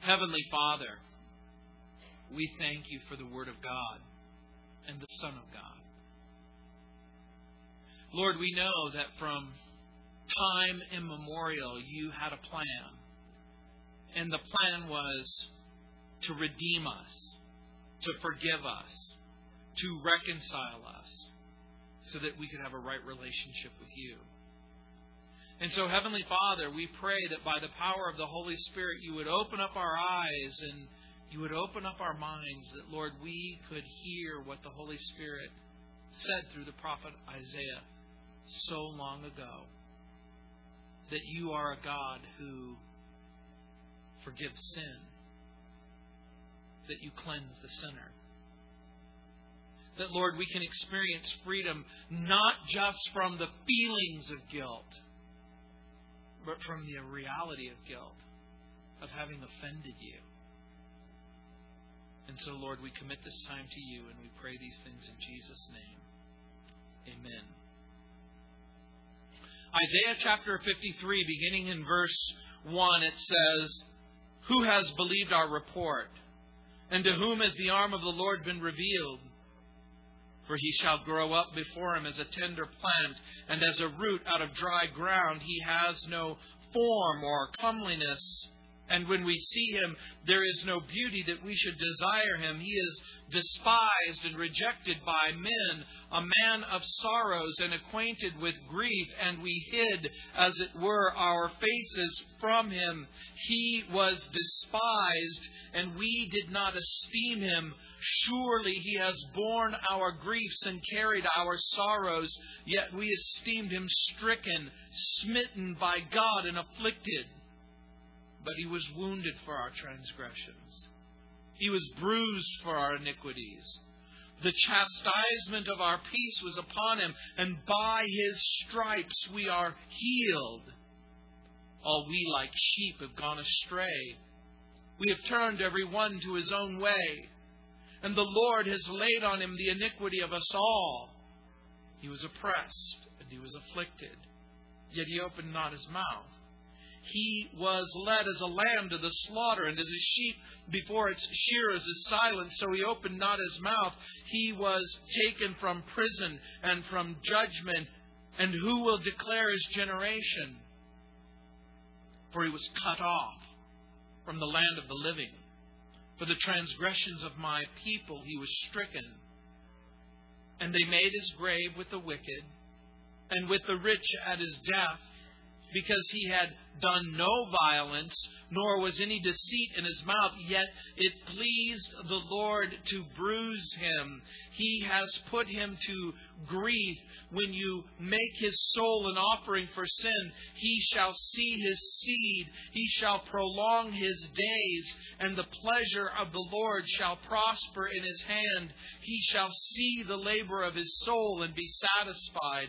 Heavenly Father, we thank You for the Word of God and the Son of God. Lord, we know that from time immemorial You had a plan. And the plan was to redeem us, to forgive us, to reconcile us, so that we could have a right relationship with You. And so, Heavenly Father, we pray that by the power of the Holy Spirit, You would open up our eyes and You would open up our minds, that, Lord, we could hear what the Holy Spirit said through the prophet Isaiah so long ago, that You are a God who forgives sin, that You cleanse the sinner. That, Lord, we can experience freedom not just from the feelings of guilt, but from the reality of guilt, of having offended You. And so, Lord, we commit this time to You, and we pray these things in Jesus' name. Amen. Isaiah chapter 53, beginning in verse 1, it says, "Who has believed our report? And to whom has the arm of the Lord been revealed? For he shall grow up before Him as a tender plant, and as a root out of dry ground. He has no form or comeliness. And when we see Him, there is no beauty that we should desire Him. He is despised and rejected by men, a man of sorrows and acquainted with grief, and we hid, as it were, our faces from Him. He was despised, and we did not esteem Him. Surely He has borne our griefs and carried our sorrows, yet we esteemed Him stricken, smitten by God, and afflicted. But He was wounded for our transgressions. He was bruised for our iniquities. The chastisement of our peace was upon Him, and by His stripes we are healed. All we like sheep have gone astray. We have turned every one to his own way, and the Lord has laid on Him the iniquity of us all. He was oppressed, and He was afflicted, yet He opened not His mouth. He was led as a lamb to the slaughter, and as a sheep before its shearers is silent, so He opened not His mouth. He was taken from prison and from judgment, and who will declare His generation? For He was cut off from the land of the living. For the transgressions of My people He was stricken. And they made His grave with the wicked, and with the rich at His death, because He had done no violence, nor was any deceit in His mouth. Yet it pleased the Lord to bruise Him. He has put Him to grief. When you make His soul an offering for sin, He shall see His seed. He shall prolong His days, and the pleasure of the Lord shall prosper in His hand. He shall see the labor of His soul and be satisfied.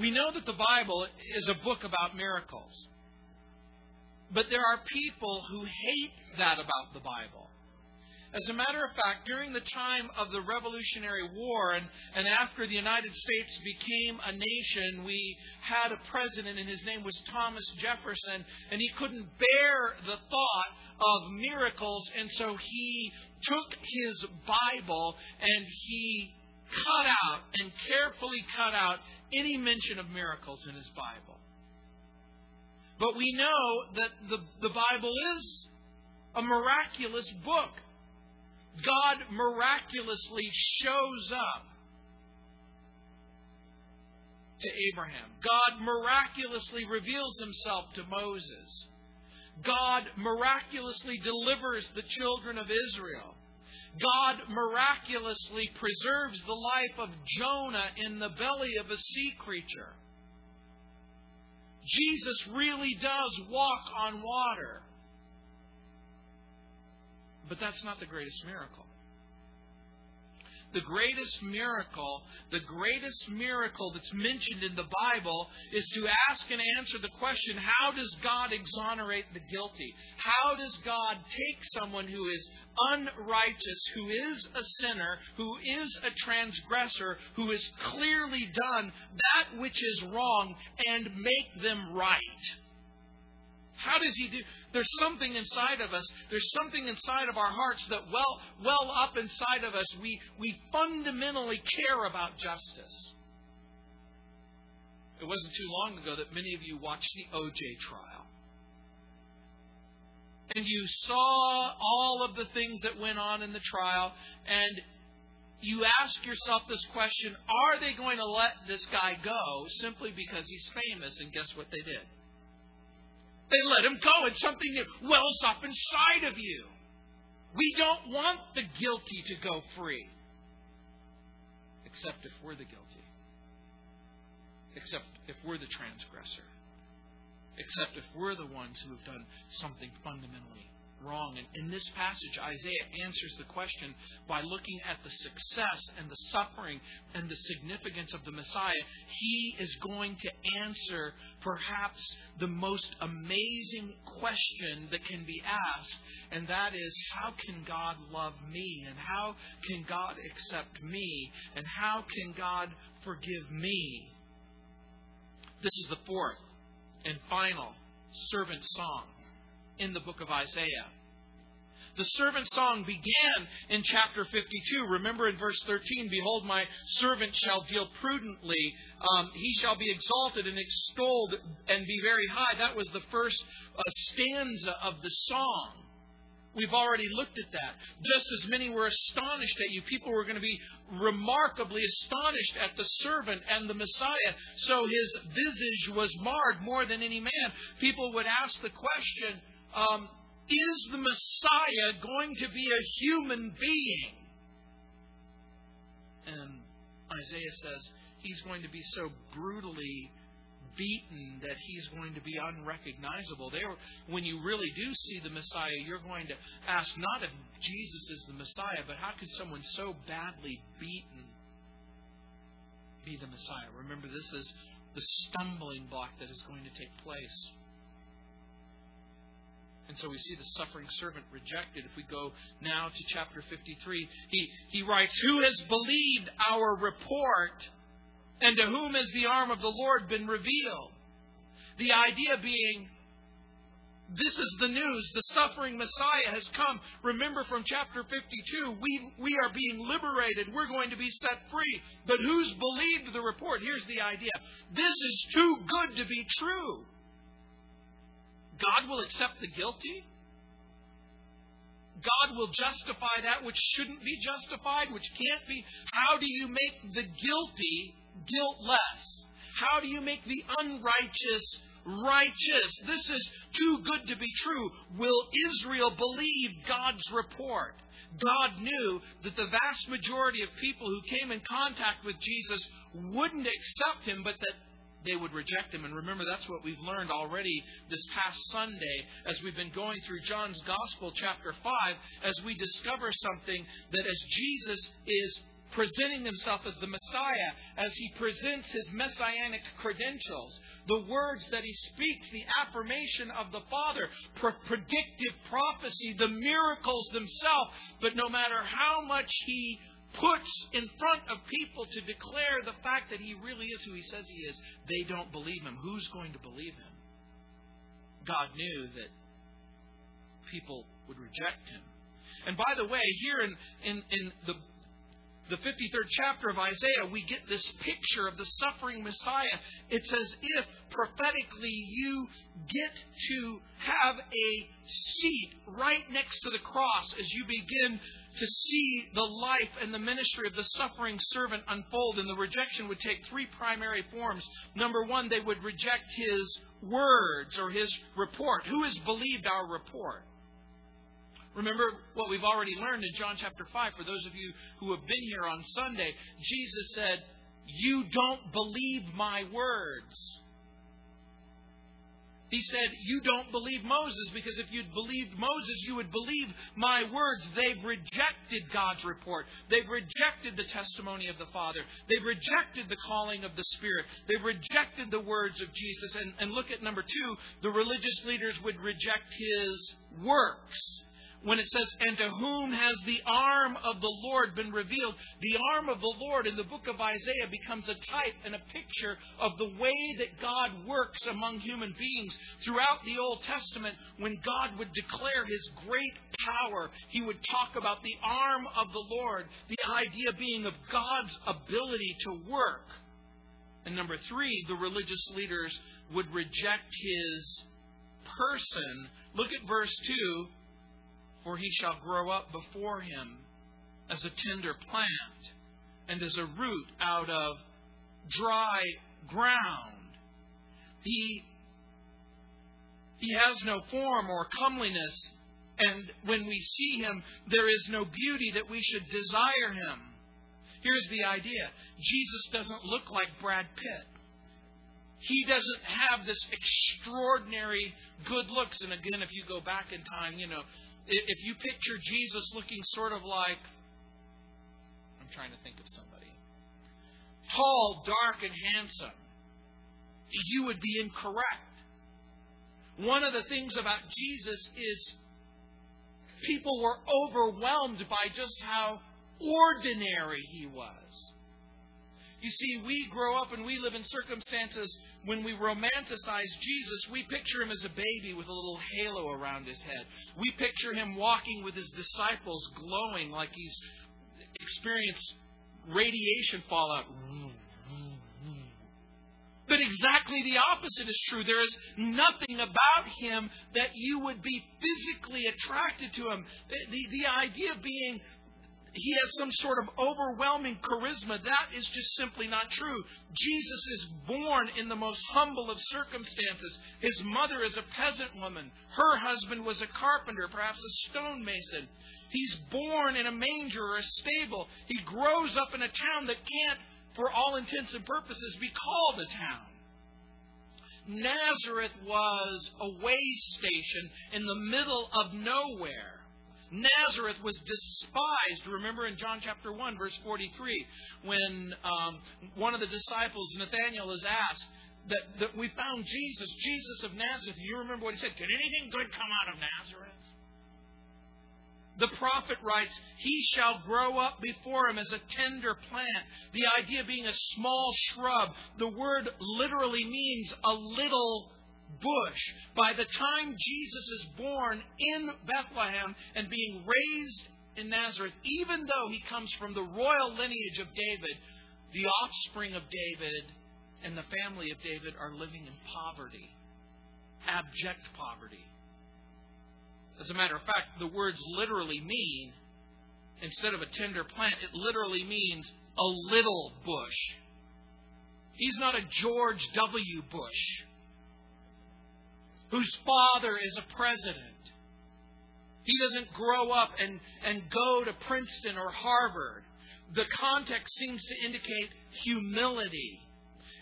We know that the Bible is a book about miracles. But there are people who hate that about the Bible. As a matter of fact, during the time of the Revolutionary War and after the United States became a nation, we had a president, and his name was Thomas Jefferson, and he couldn't bear the thought of miracles, and so he took his Bible and he cut out and carefully cut out any mention of miracles in his Bible. But we know that the Bible is a miraculous book. God miraculously shows up to Abraham. God miraculously reveals Himself to Moses. God miraculously delivers the children of Israel. God miraculously preserves the life of Jonah in the belly of a sea creature. Jesus really does walk on water. But that's not the greatest miracle. The greatest miracle that's mentioned in the Bible is to ask and answer the question, how does God exonerate the guilty? How does God take someone who is unrighteous, who is a sinner, who is a transgressor, who has clearly done that which is wrong, and make them right? How does he do? There's something inside of us. There's something inside of our hearts that well up inside of us. We fundamentally care about justice. It wasn't too long ago that many of you watched the O.J. trial. And you saw all of the things that went on in the trial. And you ask yourself this question, are they going to let this guy go simply because he's famous? And guess what they did? They let him go, and something that wells up inside of you. We don't want the guilty to go free. Except if we're the guilty. Except if we're the transgressor. Except if we're the ones who have done something fundamentally wrong. And in this passage, Isaiah answers the question by looking at the success and the suffering and the significance of the Messiah. He is going to answer perhaps the most amazing question that can be asked, and that is, how can God love me? And how can God accept me? And how can God forgive me? This is the fourth and final servant song in the book of Isaiah. The servant song began in chapter 52. Remember in verse 13, behold, my servant shall deal prudently. He shall be exalted and extolled and be very high. That was the first stanza of the song. We've already looked at that. Just as many were astonished at you, people were going to be remarkably astonished at the servant and the Messiah. So his visage was marred more than any man. People would ask the question, is the Messiah going to be a human being? And Isaiah says he's going to be so brutally beaten that he's going to be unrecognizable. When you really do see the Messiah, you're going to ask not if Jesus is the Messiah, but how could someone so badly beaten be the Messiah? Remember, this is the stumbling block that is going to take place. And so we see the suffering servant rejected. If we go now to chapter 53, he writes, who has believed our report, and to whom has the arm of the Lord been revealed? The idea being, this is the news. The suffering Messiah has come. Remember from chapter 52, we are being liberated. We're going to be set free. But who's believed the report? Here's the idea. This is too good to be true. God will accept the guilty. God will justify that which shouldn't be justified, which can't be. How do you make the guilty guiltless? How do you make the unrighteous righteous? This is too good to be true. Will Israel believe God's report? God knew that the vast majority of people who came in contact with Jesus wouldn't accept him, but that they would reject him. And remember, that's what we've learned already this past Sunday as we've been going through John's Gospel, chapter 5, as we discover something that as Jesus is presenting himself as the Messiah, as he presents his messianic credentials, the words that he speaks, the affirmation of the Father, predictive prophecy, the miracles themselves, but no matter how much he puts in front of people to declare the fact that he really is who he says he is, they don't believe him. Who's going to believe him? God knew that people would reject him. And by the way, here in the 53rd chapter of Isaiah, we get this picture of the suffering Messiah. It's as if prophetically you get to have a seat right next to the cross as you begin to see the life and the ministry of the suffering servant unfold. And the rejection would take three primary forms. Number one, they would reject his words or his report. Who has believed our report? Remember what we've already learned in John chapter 5. For those of you who have been here on Sunday, Jesus said, you don't believe my words. He said, you don't believe Moses, because if you'd believed Moses, you would believe my words. They've rejected God's report. They've rejected the testimony of the Father. They've rejected the calling of the Spirit. They've rejected the words of Jesus. And look at number two, the religious leaders would reject his works. When it says, and to whom has the arm of the Lord been revealed? The arm of the Lord in the book of Isaiah becomes a type and a picture of the way that God works among human beings. Throughout the Old Testament, when God would declare his great power, he would talk about the arm of the Lord, the idea being of God's ability to work. And number three, the religious leaders would reject his person. Look at verse 2. For he shall grow up before him as a tender plant and as a root out of dry ground. He has no form or comeliness, and when we see him, there is no beauty that we should desire him. Here's the idea. Jesus doesn't look like Brad Pitt. He doesn't have this extraordinary good looks. And again, if you go back in time, you know, if you picture Jesus looking sort of like, I'm trying to think of somebody, tall, dark, and handsome, you would be incorrect. One of the things about Jesus is people were overwhelmed by just how ordinary he was. You see, we grow up and we live in circumstances when we romanticize Jesus, we picture him as a baby with a little halo around his head. We picture him walking with his disciples glowing like he's experienced radiation fallout. But exactly the opposite is true. There is nothing about him that you would be physically attracted to him. The idea being he has some sort of overwhelming charisma. That is just simply not true. Jesus is born in the most humble of circumstances. His mother is a peasant woman. Her husband was a carpenter, perhaps a stonemason. He's born in a manger or a stable. He grows up in a town that can't, for all intents and purposes, be called a town. Nazareth was a way station in the middle of nowhere. Nazareth was despised. Remember in John chapter 1, verse 43, when one of the disciples, Nathanael, is asked that we found Jesus, Jesus of Nazareth. You remember what he said? Could anything good come out of Nazareth? The prophet writes, he shall grow up before him as a tender plant. The idea being a small shrub. The word literally means a little bush. By the time Jesus is born in Bethlehem and being raised in Nazareth, even though he comes from the royal lineage of David, the offspring of David and the family of David are living in poverty, abject poverty. As a matter of fact, the words literally mean, instead of a tender plant, it literally means a little bush. He's not a George W. Bush, whose father is a president. He doesn't grow up and go to Princeton or Harvard. The context seems to indicate humility.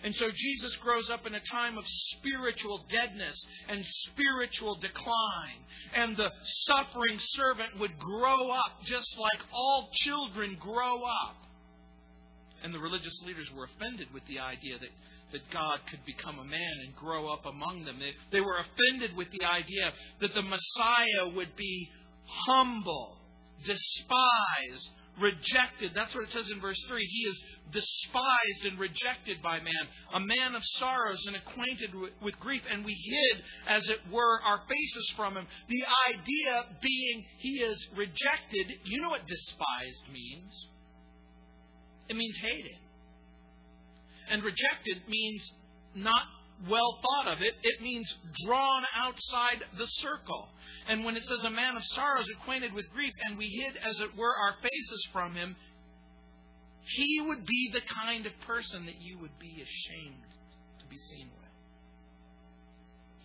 And so Jesus grows up in a time of spiritual deadness and spiritual decline. And the suffering servant would grow up just like all children grow up. And the religious leaders were offended with the idea that God could become a man and grow up among them. They were offended with the idea that the Messiah would be humble, despised, rejected. That's what it says in verse 3. He is despised and rejected by man, a man of sorrows and acquainted with grief, and we hid, as it were, our faces from him. The idea being he is rejected. You know what despised means? It means hated. And rejected means not well thought of. It means drawn outside the circle. And when it says a man of sorrows acquainted with grief, and we hid, as it were, our faces from him, he would be the kind of person that you would be ashamed to be seen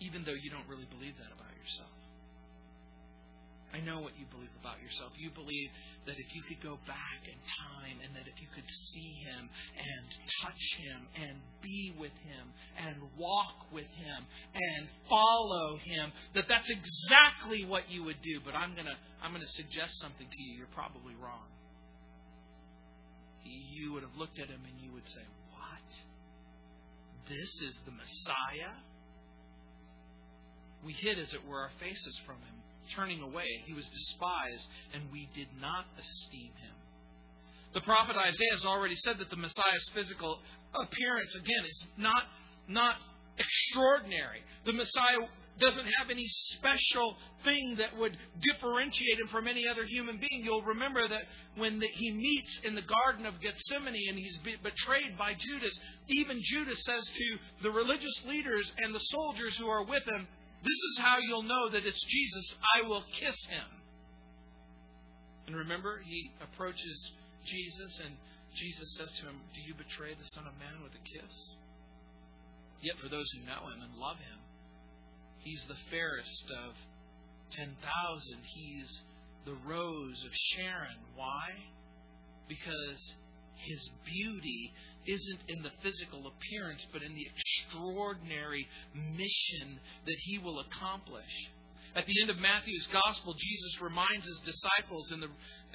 with, even though you don't really believe that about yourself. I know what you believe about yourself. You believe that if you could go back in time, and that if you could see him and touch him and be with him and walk with him and follow him, that that's exactly what you would do. But I'm gonna suggest something to you. You're probably wrong. You would have looked at him and you would say, "What? This is the Messiah?" We hid, as it were, our faces from him. Turning away, he was despised, and we did not esteem him. The prophet Isaiah has already said that the Messiah's physical appearance, again, is not extraordinary. The Messiah doesn't have any special thing that would differentiate him from any other human being. You'll remember that when he meets in the Garden of Gethsemane and he's betrayed by Judas, even Judas says to the religious leaders and the soldiers who are with him, "This is how you'll know that it's Jesus. I will kiss him." And remember, he approaches Jesus and Jesus says to him, "Do you betray the Son of Man with a kiss?" Yet for those who know him and love him, he's the fairest of 10,000. He's the rose of Sharon. Why? Because his beauty isn't in the physical appearance, but in the extraordinary mission that he will accomplish. At the end of Matthew's Gospel, Jesus reminds his disciples, and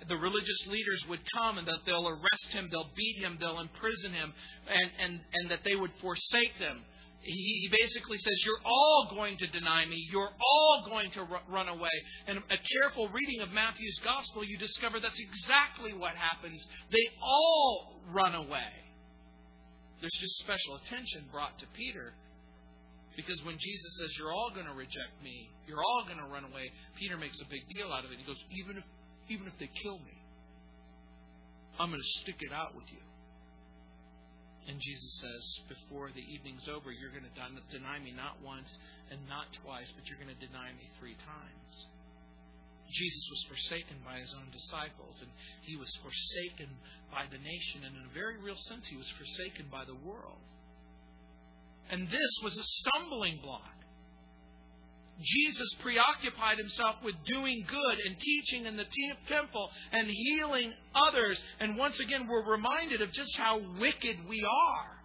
the religious leaders would come, and that they'll arrest him, they'll beat him, they'll imprison him, and that they would forsake him. He basically says, "You're all going to deny me. You're all going to run away." And a careful reading of Matthew's Gospel, you discover that's exactly what happens. They all run away. There's just special attention brought to Peter, because when Jesus says, "You're all going to reject me. You're all going to run away," Peter makes a big deal out of it. He goes, even if they kill me, I'm going to stick it out with you." And Jesus says, "Before the evening's over, you're going to deny me not once and not twice, but you're going to deny me 3 times. Jesus was forsaken by his own disciples, and he was forsaken by the nation. And in a very real sense, he was forsaken by the world. And this was a stumbling block. Jesus preoccupied himself with doing good and teaching in the temple and healing others. And once again, we're reminded of just how wicked we are.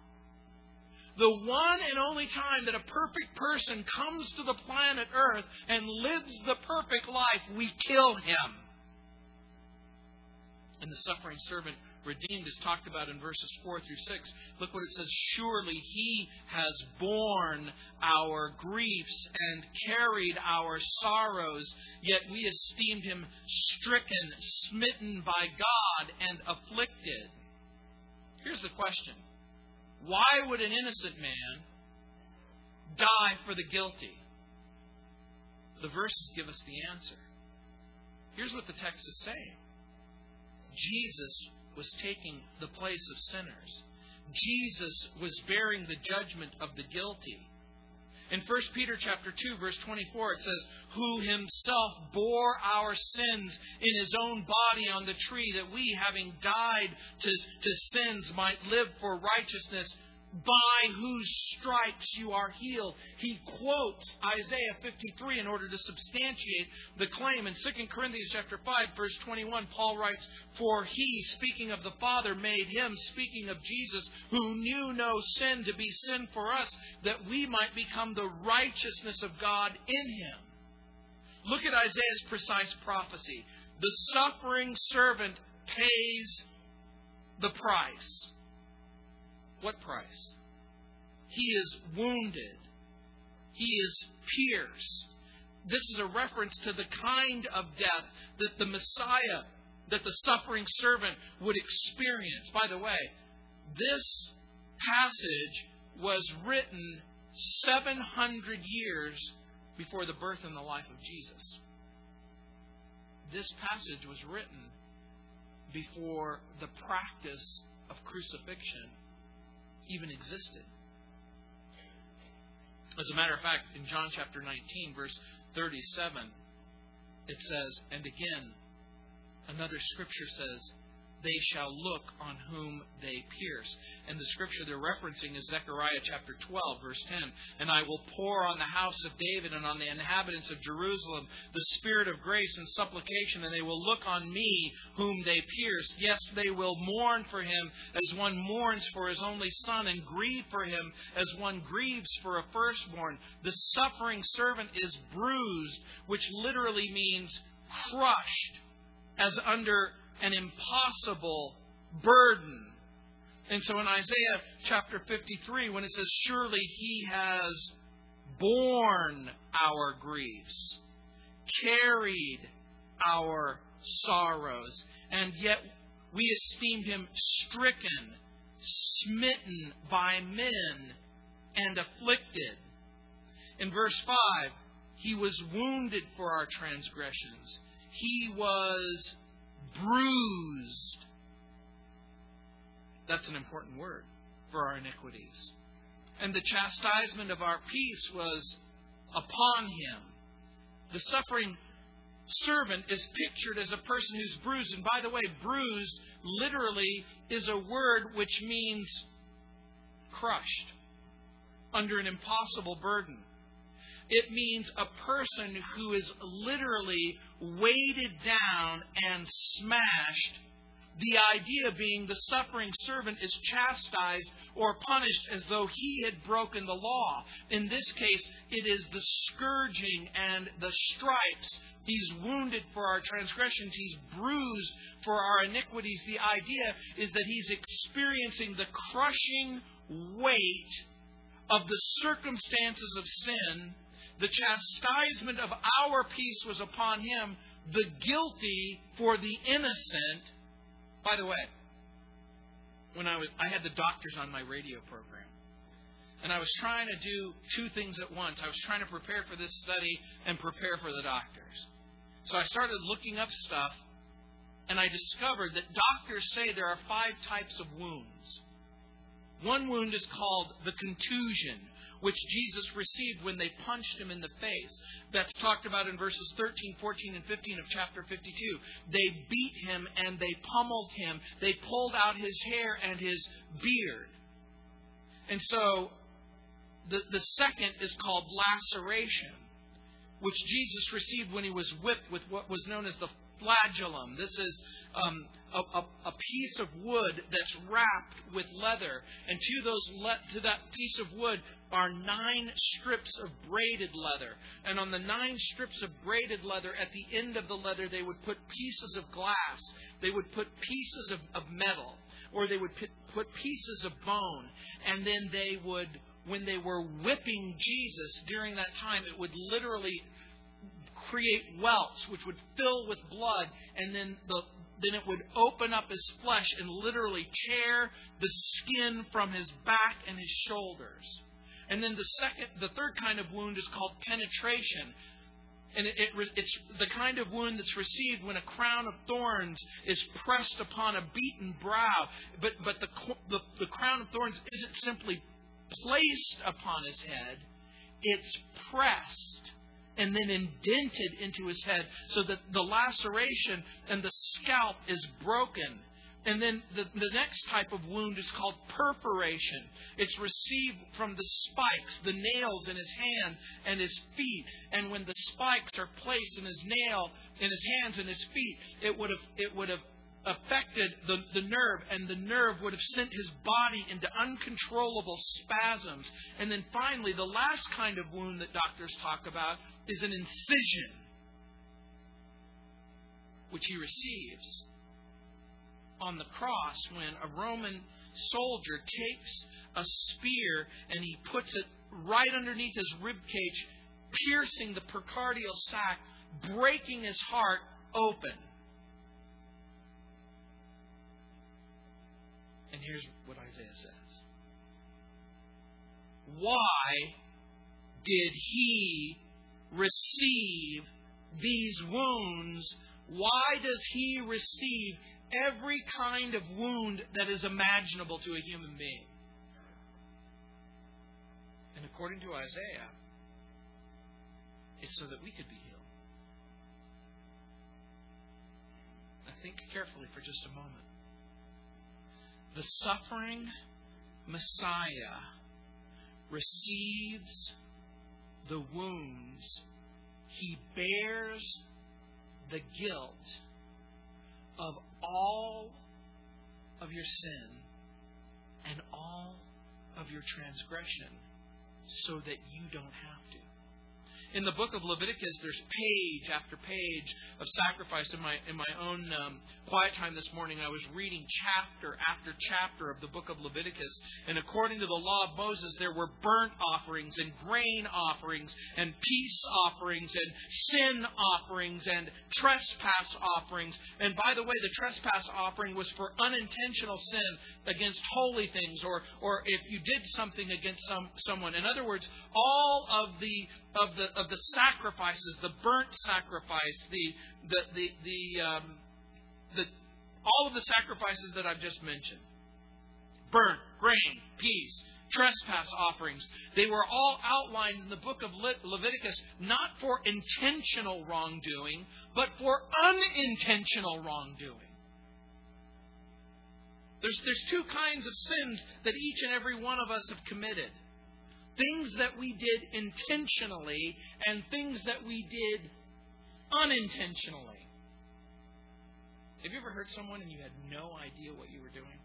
The one and only time that a perfect person comes to the planet Earth and lives the perfect life, we kill him. And the suffering servant redeemed is talked about in verses 4-6. Look what it says. "Surely he has borne our griefs and carried our sorrows, yet we esteemed him stricken, smitten by God, and afflicted." Here's the question. Why would an innocent man die for the guilty? The verses give us the answer. Here's what the text is saying. Jesus was taking the place of sinners. Jesus was bearing the judgment of the guilty. In 1 Peter chapter 2, verse 24, it says, "Who himself bore our sins in his own body on the tree, that we, having died to sins, might live for righteousness, by whose stripes you are healed." He quotes Isaiah 53 in order to substantiate the claim. In 2 Corinthians chapter 5, verse 21, Paul writes, "For he," speaking of the Father, "made him," speaking of Jesus, "who knew no sin to be sin for us, that we might become the righteousness of God in him." Look at Isaiah's precise prophecy. The suffering servant pays the price. What price? He is wounded. He is pierced. This is a reference to the kind of death that the Messiah, that the suffering servant would experience. By the way, this passage was written 700 years before the birth and the life of Jesus. This passage was written before the practice of crucifixion even existed. As a matter of fact, in John chapter 19, verse 37, it says, and again, another scripture says, they shall look on whom they pierce. And the scripture they're referencing is Zechariah chapter 12, verse 10. And I will pour on the house of David and on the inhabitants of Jerusalem the spirit of grace and supplication, and they will look on me whom they pierced. Yes, they will mourn for him as one mourns for his only son, and grieve for him as one grieves for a firstborn. The suffering servant is bruised, which literally means crushed, as under an impossible burden. And so in Isaiah chapter 53, when it says, surely he has borne our griefs, carried our sorrows, and yet we esteemed him stricken, smitten by men, and afflicted. In verse 5, he was wounded for our transgressions. He was bruised. That's an important word, for our iniquities. And the chastisement of our peace was upon him. The suffering servant is pictured as a person who's bruised. And by the way, bruised literally is a word which means crushed under an impossible burden. It means a person who is literally weighted down and smashed. The idea being the suffering servant is chastised or punished as though he had broken the law. In this case, it is the scourging and the stripes. He's wounded for our transgressions. He's bruised for our iniquities. The idea is that he's experiencing the crushing weight of the circumstances of sin. The chastisement of our peace was upon him, the guilty for the innocent. By the way, when I had the doctors on my radio program, and I was trying to do two things at once. I was trying to prepare for this study and prepare for the doctors. So I started looking up stuff, and I discovered that doctors say there are 5 types of wounds. One wound is called the contusion, which Jesus received when they punched him in the face. That's talked about in verses 13, 14, and 15 of chapter 52. They beat him and they pummeled him. They pulled out his hair and his beard. And so the second is called laceration, which Jesus received when he was whipped with what was known as the flagellum. This is a piece of wood that's wrapped with leather, and to that piece of wood are 9 strips of braided leather. And on the 9 strips of braided leather, at the end of the leather, they would put pieces of glass. They would put pieces of metal, or they would put pieces of bone. And then they would, when they were whipping Jesus during that time, it would literally create welts, which would fill with blood, and then it would open up his flesh and literally tear the skin from his back and his shoulders. And then the third kind of wound is called penetration. And it's the kind of wound that's received when a crown of thorns is pressed upon a beaten brow. But the crown of thorns isn't simply placed upon his head. It's pressed and then indented into his head so that the laceration and the scalp is broken. And then the next type of wound is called perforation. It's received from the spikes, the nails in his hand and his feet. And when the spikes are placed in his hands and his feet, it would have affected the nerve, and the nerve would have sent his body into uncontrollable spasms. And then finally, the last kind of wound that doctors talk about is an incision, which he receives on the cross when a Roman soldier takes a spear and he puts it right underneath his ribcage, piercing the pericardial sac, breaking his heart open. And here's what Isaiah says. Why did he receive these wounds? Why does he receive every kind of wound that is imaginable to a human being? And according to Isaiah, it's so that we could be healed. Now think carefully for just a moment. the suffering Messiah receives the wounds. He bears the guilt of all of your sin and all of your transgression so that you don't have to. In the book of Leviticus, there's page after page of sacrifice. In my own quiet time this morning, I was reading chapter after chapter of the book of Leviticus. And according to the law of Moses, there were burnt offerings and grain offerings and peace offerings and sin offerings and trespass offerings. And by the way, the trespass offering was for unintentional sin against holy things or if you did something against someone. In other words, all of the sacrifices, the burnt sacrifice, all of the sacrifices that I've just mentioned, burnt, grain, peace, trespass offerings, they were all outlined in the book of Leviticus, not for intentional wrongdoing, but for unintentional wrongdoing. There's two kinds of sins that each and every one of us have committed. Things that we did intentionally and things that we did unintentionally. Have you ever hurt someone and you had no idea what you were doing?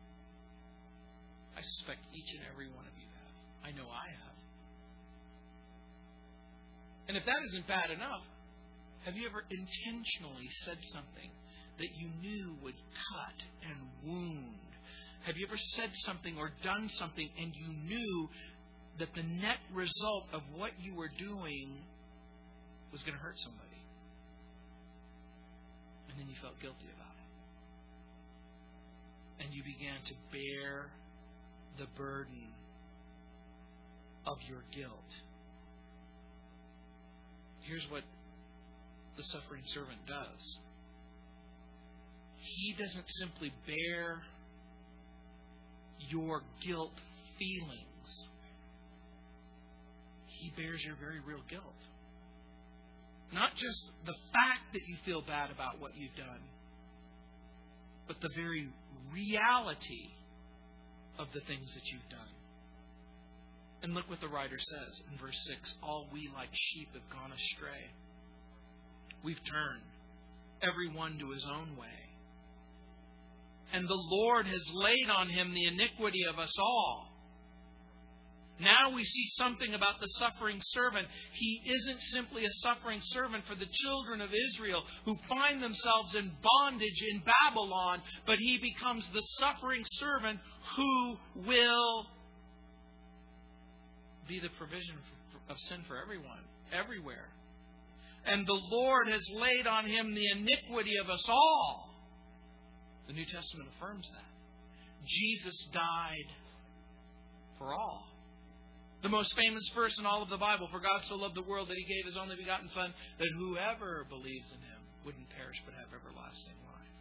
I suspect each and every one of you have. I know I have. And if that isn't bad enough, have you ever intentionally said something that you knew would cut and wound? Have you ever said something or done something and you knew that the net result of what you were doing was going to hurt somebody? And then you felt guilty about it. And you began to bear the burden of your guilt. Here's what the suffering servant does. He doesn't simply bear your guilt feelings. He bears your very real guilt. Not just the fact that you feel bad about what you've done, but the very reality of the things that you've done. And look what the writer says in verse 6. All we like sheep have gone astray. We've turned every one to his own way. And the Lord has laid on him the iniquity of us all. Now we see something about the suffering servant. He isn't simply a suffering servant for the children of Israel who find themselves in bondage in Babylon, but he becomes the suffering servant who will be the provision of sin for everyone, everywhere. And the Lord has laid on him the iniquity of us all. The New Testament affirms that. Jesus died for all. The most famous verse in all of the Bible, for God so loved the world that he gave his only begotten Son, that whoever believes in him wouldn't perish but have everlasting life.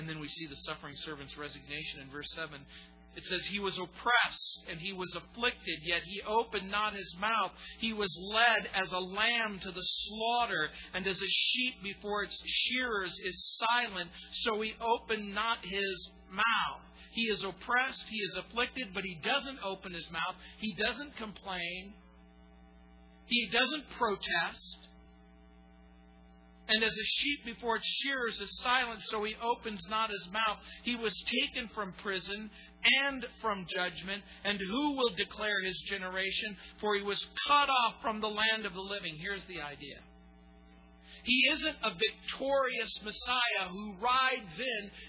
And then we see the suffering servant's resignation in verse 7. It says, he was oppressed and he was afflicted, yet he opened not his mouth. He was led as a lamb to the slaughter, and as a sheep before its shearers is silent, so he opened not his mouth. He is oppressed, he is afflicted, but he doesn't open his mouth. He doesn't complain. He doesn't protest. And as a sheep before its shearers is silent, so he opens not his mouth. He was taken from prison and from judgment. And who will declare his generation? For he was cut off from the land of the living. Here's the idea. He isn't a victorious Messiah who rides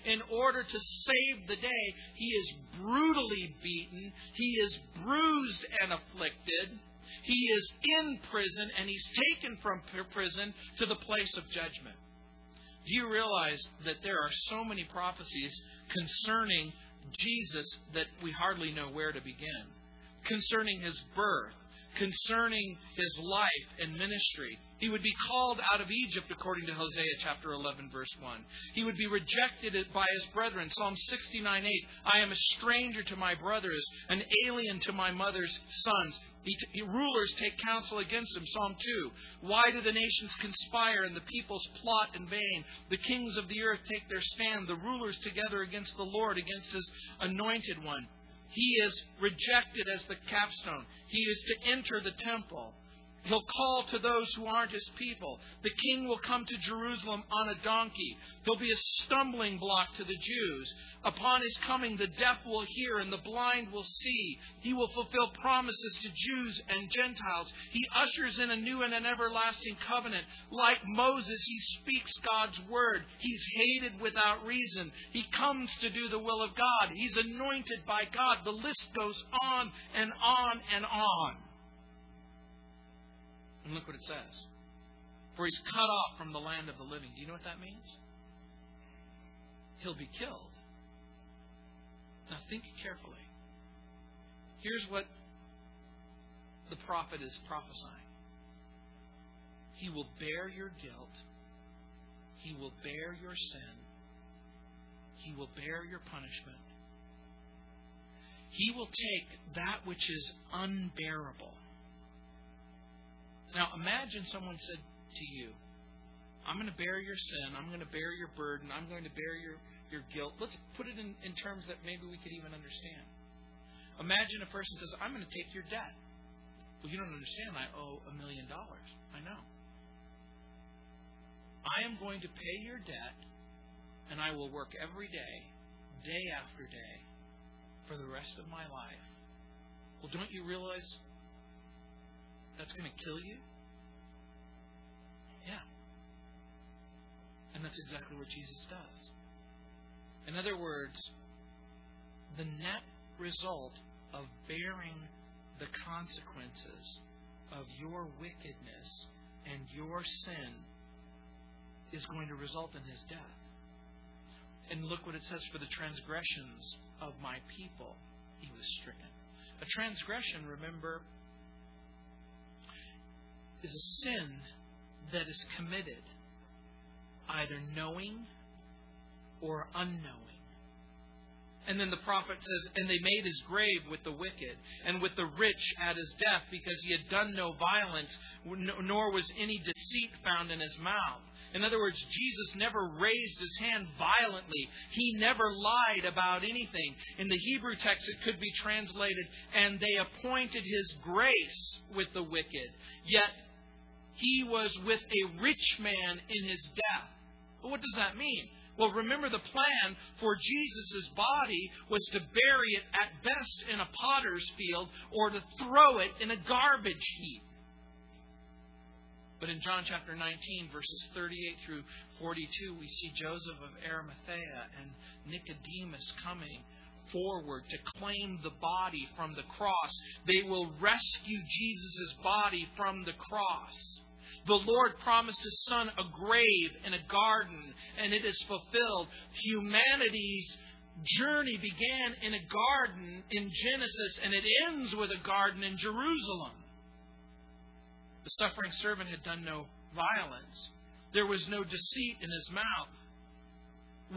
in order to save the day. He is brutally beaten. He is bruised and afflicted. He is in prison, and he's taken from prison to the place of judgment. Do you realize that there are so many prophecies concerning Jesus that we hardly know where to begin? Concerning his birth, concerning his life and ministry. He would be called out of Egypt according to Hosea chapter 11 verse 1. He would be rejected by his brethren. Psalm 69:8. I am a stranger to my brothers, an alien to my mother's sons. Rulers take counsel against him. Psalm 2. Why do the nations conspire and the peoples plot in vain? The kings of the earth take their stand, the rulers together against the Lord, against his anointed one. He is rejected as the capstone. He is to enter the temple. He'll call to those who aren't his people. The king will come to Jerusalem on a donkey. He'll be a stumbling block to the Jews. Upon his coming, the deaf will hear and the blind will see. He will fulfill promises to Jews and Gentiles. He ushers in a new and an everlasting covenant. Like Moses, he speaks God's word. He's hated without reason. He comes to do the will of God. He's anointed by God. The list goes on and on and on. And look what it says. For he's cut off from the land of the living. Do you know what that means? He'll be killed. Now think carefully. Here's what the prophet is prophesying. He will bear your guilt. He will bear your sin. He will bear your punishment. He will take that which is unbearable. Now, imagine someone said to you, I'm going to bear your sin, I'm going to bear your burden, I'm going to bear your guilt. Let's put it in terms that maybe we could even understand. Imagine a person says, I'm going to take your debt. Well, you don't understand. I owe $1 million. I know. I am going to pay your debt, and I will work every day, day after day, for the rest of my life. Well, don't you realize that's going to kill you? Yeah. And that's exactly what Jesus does. In other words, the net result of bearing the consequences of your wickedness and your sin is going to result in his death. And look what it says, for the transgressions of my people, he was stricken. A transgression, remember, is a sin that is committed either knowing or unknowing. And then the prophet says, and they made his grave with the wicked and with the rich at his death, because he had done no violence, nor was any deceit found in his mouth. In other words, Jesus never raised his hand violently. He never lied about anything. In the Hebrew text, it could be translated, and they appointed his grace with the wicked, yet he was with a rich man in his death. But what does that mean? Well, remember, the plan for Jesus' body was to bury it at best in a potter's field or to throw it in a garbage heap. But in John chapter 19, verses 38 through 42, we see Joseph of Arimathea and Nicodemus coming forward to claim the body from the cross. They will rescue Jesus' body from the cross. The Lord promised his son a grave in a garden, and it is fulfilled. Humanity's journey began in a garden in Genesis, and it ends with a garden in Jerusalem. The suffering servant had done no violence. There was no deceit in his mouth.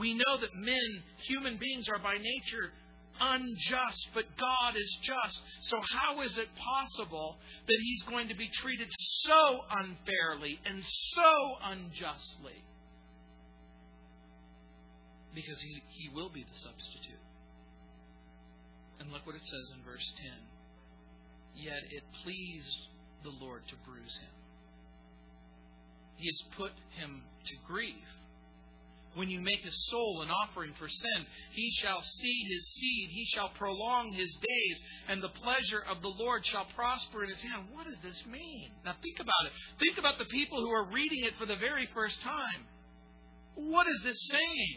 We know that men, human beings, are by nature unjust, but God is just. So how is it possible that he's going to be treated so unfairly and so unjustly? Because he will be the substitute. And look what it says in verse 10. Yet it pleased the Lord to bruise him. He has put him to grief. When you make his soul an offering for sin, he shall see his seed, he shall prolong his days, and the pleasure of the Lord shall prosper in his hand. What does this mean? Now think about it. Think about the people who are reading it for the very first time. What is this saying?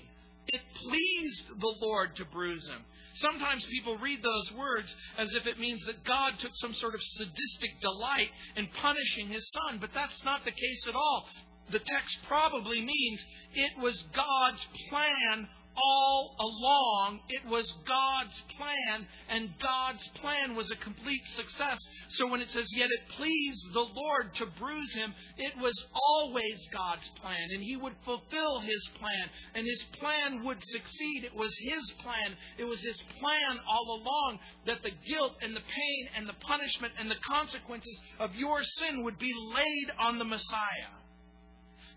It pleased the Lord to bruise him. Sometimes people read those words as if it means that God took some sort of sadistic delight in punishing his son, but that's not the case at all. The text probably means it was God's plan all along, it was God's plan, and God's plan was a complete success. So when it says, yet it pleased the Lord to bruise him, it was always God's plan, and he would fulfill his plan, and his plan would succeed. It was his plan. It was his plan all along that the guilt and the pain and the punishment and the consequences of your sin would be laid on the Messiah.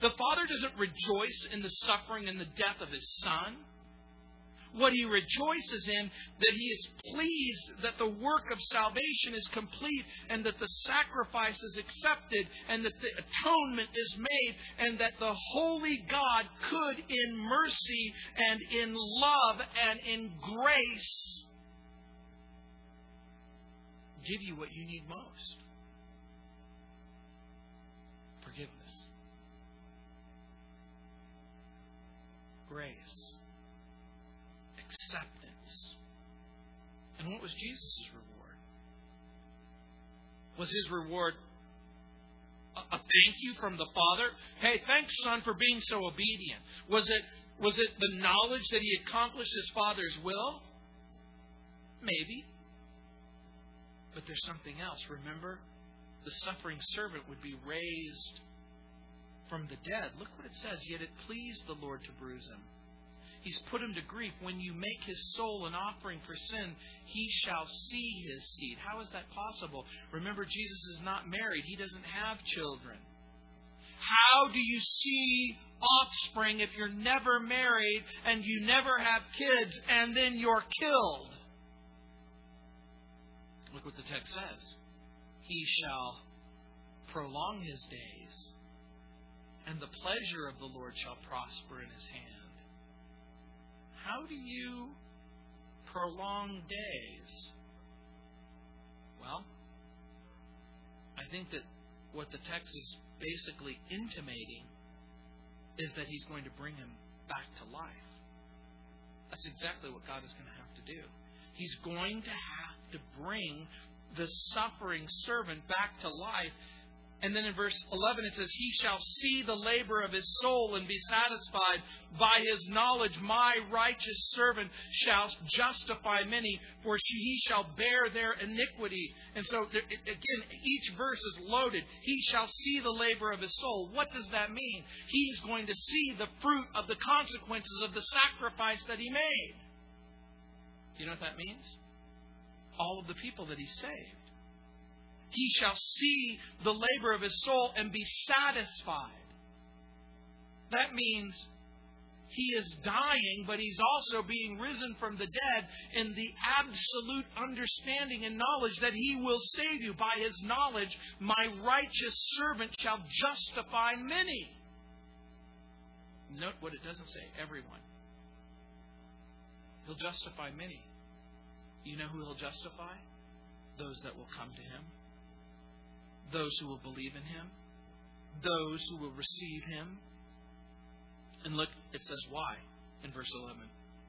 The Father doesn't rejoice in the suffering and the death of his Son. What he rejoices in, that he is pleased that the work of salvation is complete, and that the sacrifice is accepted, and that the atonement is made, and that the holy God could, in mercy and in love and in grace, give you what you need most. Forgiveness. Grace, acceptance. And what was Jesus' reward? Was his reward a thank you from the Father? Hey, thanks, Son, for being so obedient. Was it the knowledge that he accomplished his Father's will? Maybe. But there's something else. Remember, the suffering servant would be raised from the dead. Look what it says. Yet it pleased the Lord to bruise him. He's put him to grief. When you make his soul an offering for sin, he shall see his seed. How is that possible? Remember, Jesus is not married. He doesn't have children. How do you see offspring if you're never married and you never have kids and then you're killed? Look what the text says. He shall prolong his days, and the pleasure of the Lord shall prosper in his hand. How do you prolong days? Well, I think that what the text is basically intimating is that he's going to bring him back to life. That's exactly what God is going to have to do. He's going to have to bring the suffering servant back to life. And then in verse 11 it says, he shall see the labor of his soul and be satisfied. By his knowledge my righteous servant shall justify many, for he shall bear their iniquities. And so, again, each verse is loaded. He shall see the labor of his soul. What does that mean? He's going to see the fruit of the consequences of the sacrifice that he made. You know what that means? All of the people that he saved. He shall see the labor of his soul and be satisfied. That means he is dying, but he's also being risen from the dead in the absolute understanding and knowledge that he will save you. By his knowledge, my righteous servant shall justify many. Note what it doesn't say, everyone. He'll justify many. You know who he'll justify? Those that will come to him. Those who will believe in him, those who will receive him. And look, it says why in verse 11.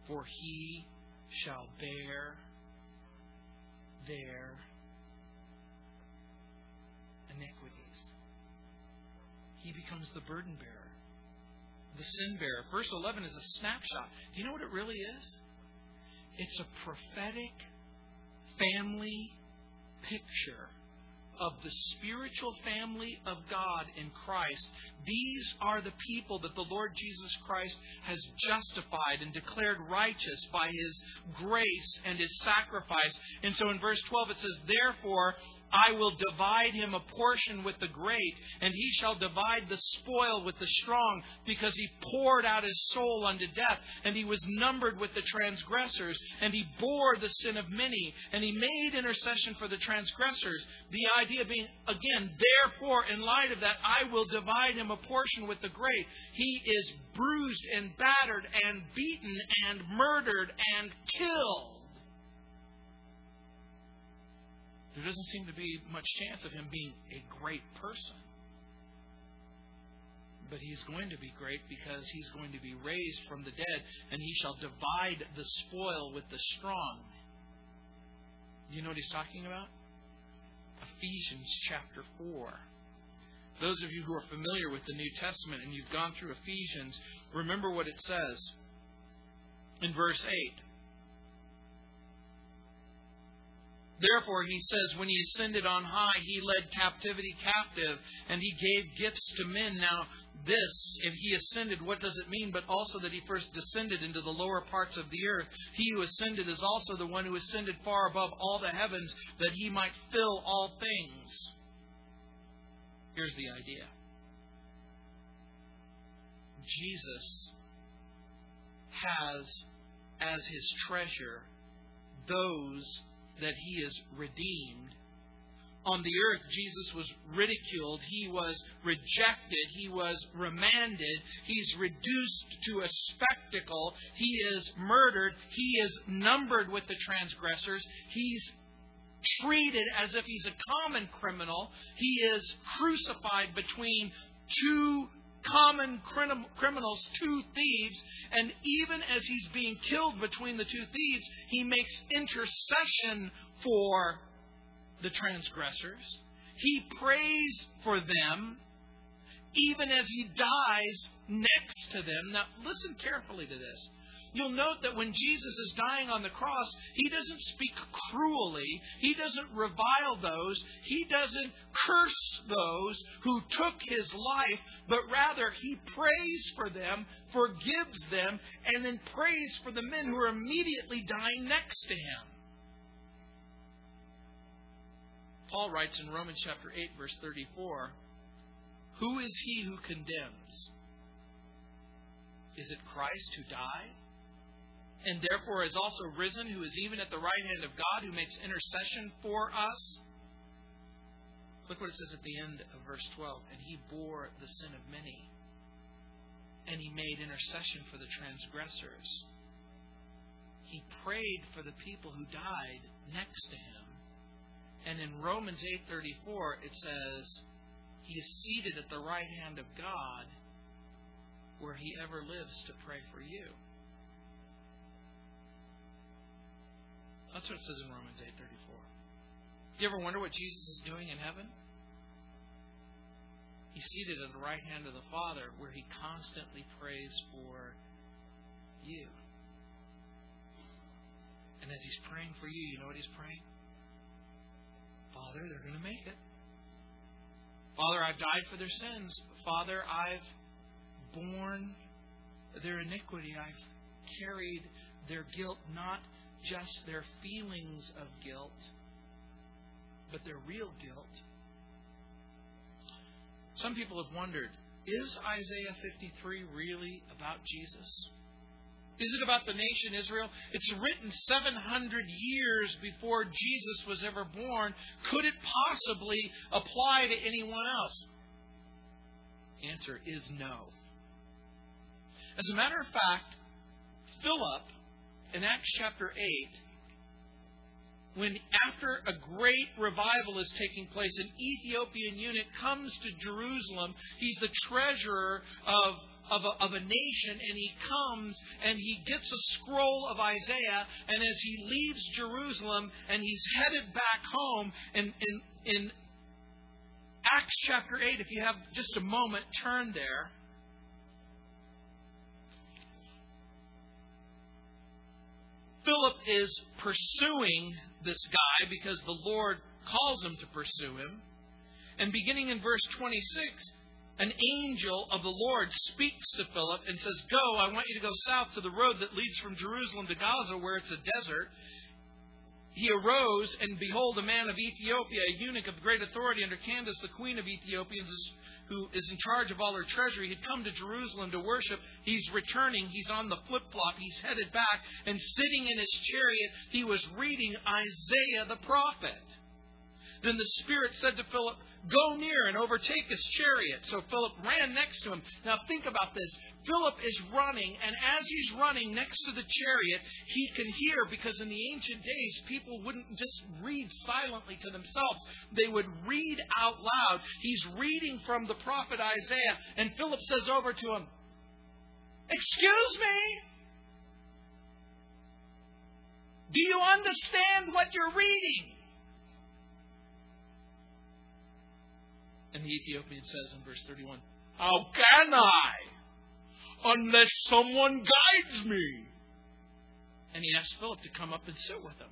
For he shall bear their iniquities. He becomes the burden bearer, the sin bearer. Verse 11 is a snapshot. Do you know what it really is? It's a prophetic family picture of the spiritual family of God in Christ. These are the people that the Lord Jesus Christ has justified and declared righteous by his grace and his sacrifice. And so in verse 12 it says, therefore, I will divide him a portion with the great, and he shall divide the spoil with the strong, because he poured out his soul unto death, and he was numbered with the transgressors, and he bore the sin of many, and he made intercession for the transgressors. The idea being, again, therefore, in light of that, I will divide him a portion with the great. He is bruised and battered and beaten and murdered and killed. There doesn't seem to be much chance of him being a great person. But he's going to be great because he's going to be raised from the dead, and he shall divide the spoil with the strong. Do you know what he's talking about? Ephesians chapter 4. Those of you who are familiar with the New Testament and you've gone through Ephesians, remember what it says. in verse 8. Therefore, he says, when he ascended on high, he led captivity captive, and he gave gifts to men. Now, this, if he ascended, what does it mean? But also that he first descended into the lower parts of the earth. He who ascended is also the one who ascended far above all the heavens, that he might fill all things. Here's the idea. Jesus has as his treasure those that he is redeemed. On the earth, Jesus was ridiculed. He was rejected. He was remanded. He's reduced to a spectacle. He is murdered. He is numbered with the transgressors. He's treated as if he's a common criminal. He is crucified between two common criminals, two thieves, and even as he's being killed between the two thieves, he makes intercession for the transgressors. He prays for them, even as he dies next to them. Now, listen carefully to this. You'll note that when Jesus is dying on the cross, he doesn't speak cruelly. He doesn't revile those. He doesn't curse those who took his life, but rather he prays for them, forgives them, and then prays for the men who are immediately dying next to him. Paul writes in Romans chapter 8, verse 34, who is he who condemns? Is it Christ who died? And therefore is also risen, who is even at the right hand of God, who makes intercession for us. Look what it says at the end of verse 12. And he bore the sin of many, and he made intercession for the transgressors. He prayed for the people who died next to him. And in Romans 8:34, it says, he is seated at the right hand of God, where he ever lives to pray for you. That's what it says in Romans 8:34. You ever wonder what Jesus is doing in heaven? He's seated at the right hand of the Father, where he constantly prays for you. And as he's praying for you, you know what he's praying? Father, they're going to make it. Father, I've died for their sins. Father, I've borne their iniquity. I've carried their guilt, not just their feelings of guilt, but their real guilt. Some people have wondered, is Isaiah 53 really about Jesus? Is it about the nation Israel? It's written 700 years before Jesus was ever born. Could it possibly apply to anyone else? The answer is no. As a matter of fact, Philip, in Acts chapter 8, when after a great revival is taking place, an Ethiopian eunuch comes to Jerusalem. He's the treasurer of a nation, and he comes and he gets a scroll of Isaiah, and as he leaves Jerusalem and he's headed back home, and in Acts chapter 8, if you have just a moment, turn there. Philip is pursuing this guy because the Lord calls him to pursue him. And beginning in verse 26, an angel of the Lord speaks to Philip and says, go, I want you to go south to the road that leads from Jerusalem to Gaza, where it's a desert. He arose, and behold, a man of Ethiopia, a eunuch of great authority under Candace, the queen of Ethiopians, who is in charge of all her treasury, had come to Jerusalem to worship. He's returning. He's on the flip-flop. He's headed back. And sitting in his chariot, he was reading Isaiah the prophet. Then the Spirit said to Philip, go near and overtake his chariot. So Philip ran next to him. Now think about this. Philip is running, and as he's running next to the chariot, he can hear, because in the ancient days, people wouldn't just read silently to themselves. They would read out loud. He's reading from the prophet Isaiah, and Philip says over to him, excuse me, do you understand what you're reading? And the Ethiopian says in verse 31, how can I, unless someone guides me? And he asks Philip to come up and sit with him.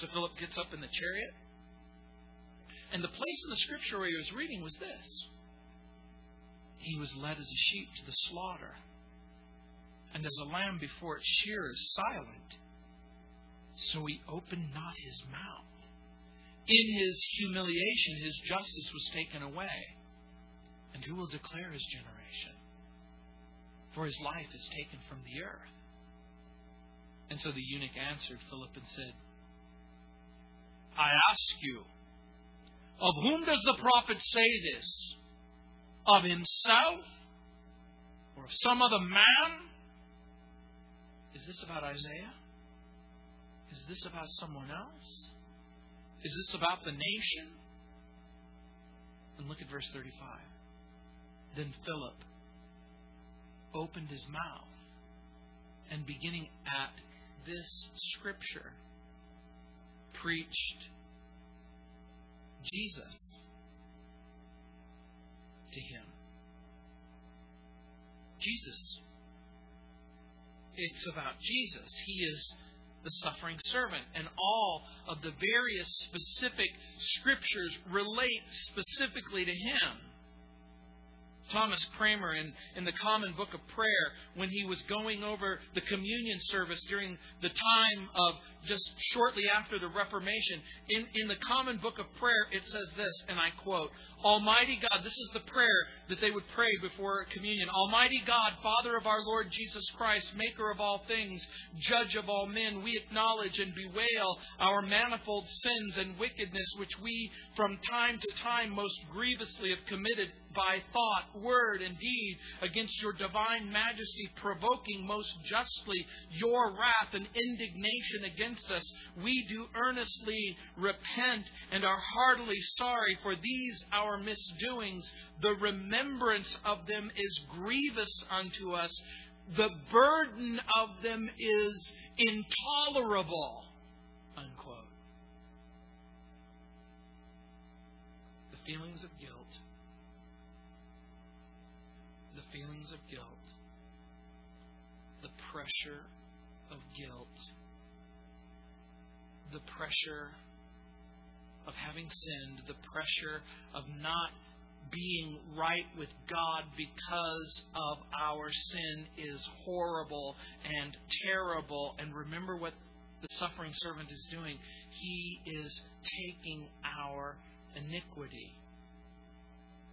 So Philip gets up in the chariot. And the place in the scripture where he was reading was this. He was led as a sheep to the slaughter. And as a lamb before its shearer is silent, so he opened not his mouth. In his humiliation, his justice was taken away. And who will declare his generation? For his life is taken from the earth. And so the eunuch answered Philip and said, I ask you, of whom does the prophet say this? Of himself? Or of some other man? Is this about Isaiah? Is this about someone else? Is this about the nation? And look at verse 35. Then Philip opened his mouth, and beginning at this scripture, preached Jesus to him. Jesus. It's about Jesus. He is the suffering servant. And all of the various specific scriptures relate specifically to him. Thomas Kramer, in the Common Book of Prayer, when he was going over the communion service during the time of just shortly after the Reformation, in the Common Book of Prayer, it says this, and I quote, Almighty God, this is the prayer that they would pray before communion. Almighty God, Father of our Lord Jesus Christ, maker of all things, judge of all men, we acknowledge and bewail our manifold sins and wickedness, which we from time to time most grievously have committed by thought, word, and deed against your divine majesty, provoking most justly your wrath and indignation against us. We do earnestly repent and are heartily sorry for these our misdoings. The remembrance of them is grievous unto us. The burden of them is intolerable. Unquote. The feelings of guilt. The feelings of guilt. The pressure of guilt. The pressure of having sinned. The pressure of not being right with God because of our sin is horrible and terrible. And remember what the suffering servant is doing. He is taking our iniquity.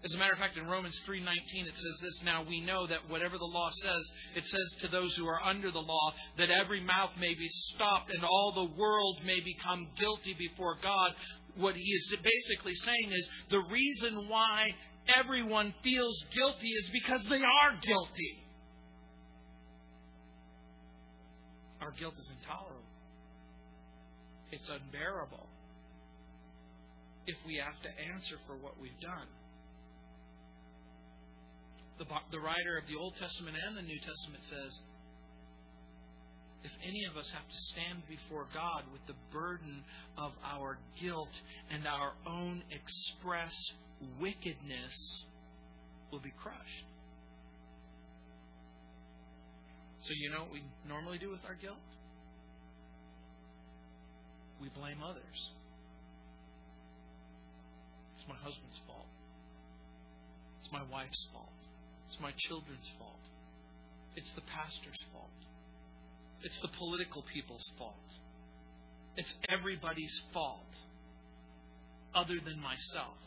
As a matter of fact, in Romans 3:19, it says this, now we know that whatever the law says, it says to those who are under the law, that every mouth may be stopped and all the world may become guilty before God. What he is basically saying is the reason why everyone feels guilty is because they are guilty. Our guilt is intolerable. It's unbearable if we have to answer for what we've done. The writer of the Old Testament and the New Testament says, if any of us have to stand before God with the burden of our guilt and our own express wickedness, we'll be crushed. So you know what we normally do with our guilt? We blame others. It's my husband's fault. It's my wife's fault. It's my children's fault. It's the pastor's fault. It's the political people's fault. It's everybody's fault other than myself.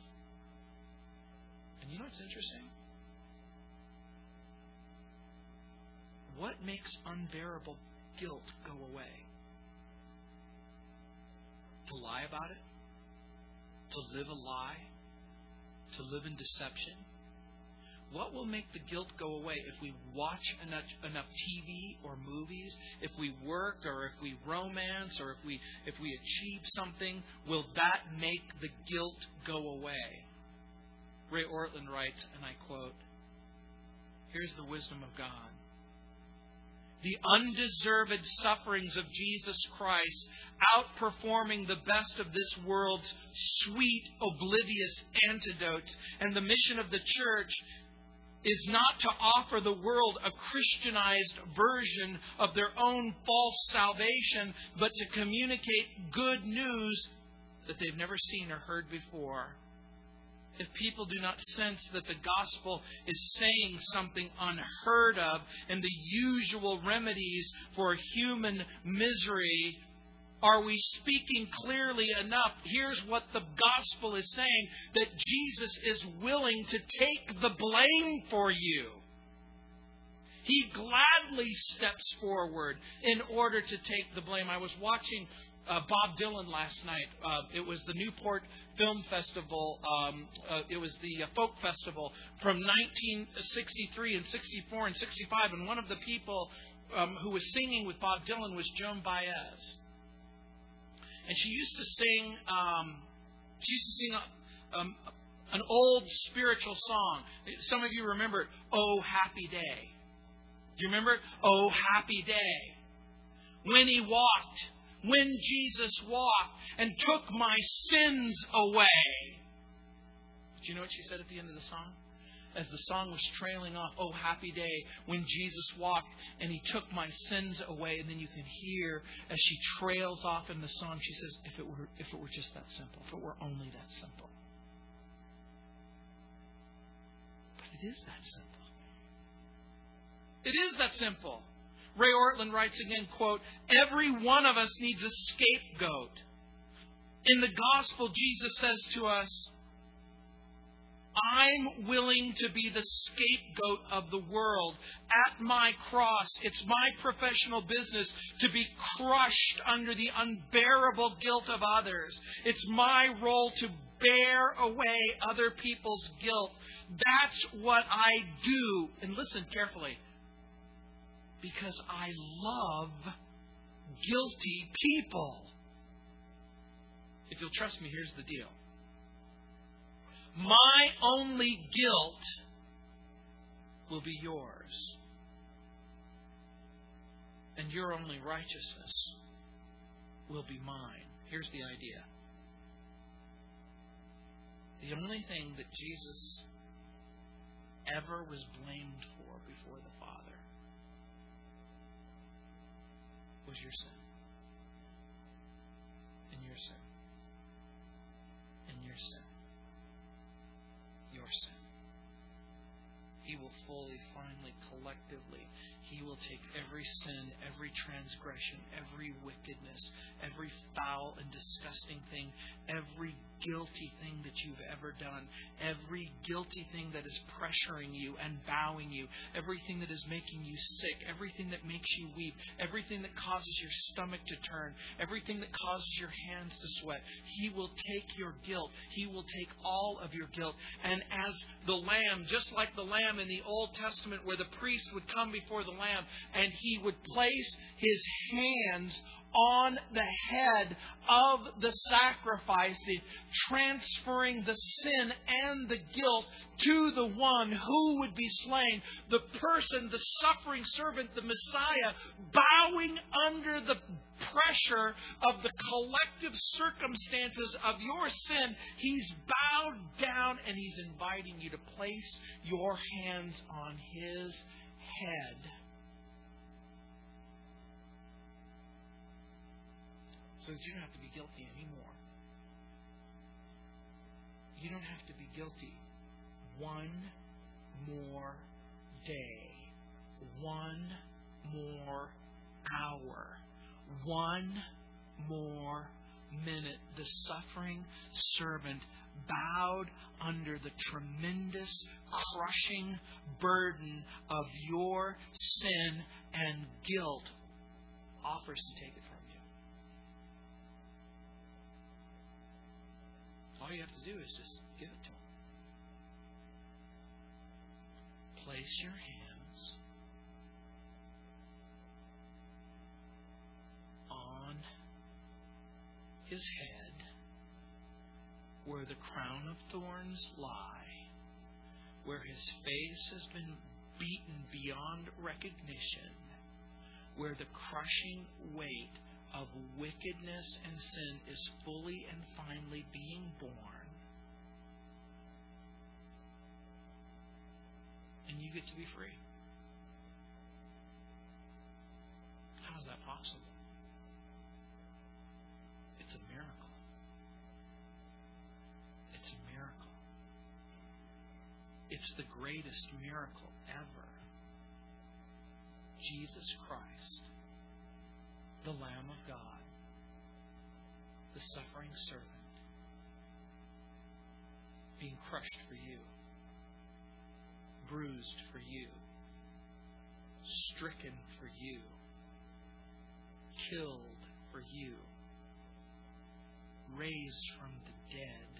And you know what's interesting? What makes unbearable guilt go away? To lie about it? To live a lie? To live in deception? What will make the guilt go away? If we watch enough TV or movies, if we work or if we romance or if we achieve something, will that make the guilt go away? Ray Ortland writes, and I quote, here's the wisdom of God. The undeserved sufferings of Jesus Christ outperforming the best of this world's sweet, oblivious antidotes, and the mission of the church is not to offer the world a Christianized version of their own false salvation, but to communicate good news that they've never seen or heard before. If people do not sense that the gospel is saying something unheard of and the usual remedies for human misery, are we speaking clearly enough? Here's what the gospel is saying, that Jesus is willing to take the blame for you. He gladly steps forward in order to take the blame. I was watching Bob Dylan last night. It was the Newport Film Festival. It was the folk festival from 1963 and 64 and 65. And one of the people who was singing with Bob Dylan was Joan Baez. And she used to sing. She used to sing an old spiritual song. Some of you remember it. Oh, happy day. Do you remember it? Oh, happy day. When he walked. When Jesus walked and took my sins away. Do you know what she said at the end of the song? As the song was trailing off, oh, happy day, when Jesus walked and he took my sins away. And then you can hear as she trails off in the song, she says, if it were just that simple, if it were only that simple. But it is that simple. It is that simple. Ray Ortland writes again, quote, every one of us needs a scapegoat. In the gospel, Jesus says to us, I'm willing to be the scapegoat of the world. At my cross, it's my professional business to be crushed under the unbearable guilt of others. It's my role to bear away other people's guilt. That's what I do. And listen carefully. Because I love guilty people. If you'll trust me, here's the deal. My only guilt will be yours. And your only righteousness will be mine. Here's the idea. The only thing that Jesus ever was blamed for before the Father was your sin, and your sin, and your sin, your sin. He will fully, finally, collectively, he will take every sin, every transgression, every wickedness, every foul and disgusting thing, every guilty thing that you've ever done, every guilty thing that is pressuring you and bowing you, everything that is making you sick, everything that makes you weep, everything that causes your stomach to turn, everything that causes your hands to sweat. He will take your guilt. He will take all of your guilt. And as the lamb, just like the lamb in the Old Testament where the priest would come before the lamb and he would place his hands on the head of the sacrifice, transferring the sin and the guilt to the one who would be slain, the person, the suffering servant, the Messiah, bowing under the pressure of the collective circumstances of your sin. He's bowed down and he's inviting you to place your hands on his head. So that you don't have to be guilty anymore. You don't have to be guilty one more day, one more hour, one more minute. The suffering servant bowed under the tremendous, crushing burden of your sin and guilt offers to take it from you. All you have to do is just give it to him. Place your hands on his head where the crown of thorns lie, where his face has been beaten beyond recognition, where the crushing weight of wickedness and sin is fully and finally being born. And and you get to be free. How is that possible? It's a miracle. It's a miracle. It's the greatest miracle ever. Jesus Christ, the Lamb of God, the suffering servant, being crushed for you, bruised for you, stricken for you, killed for you, raised from the dead,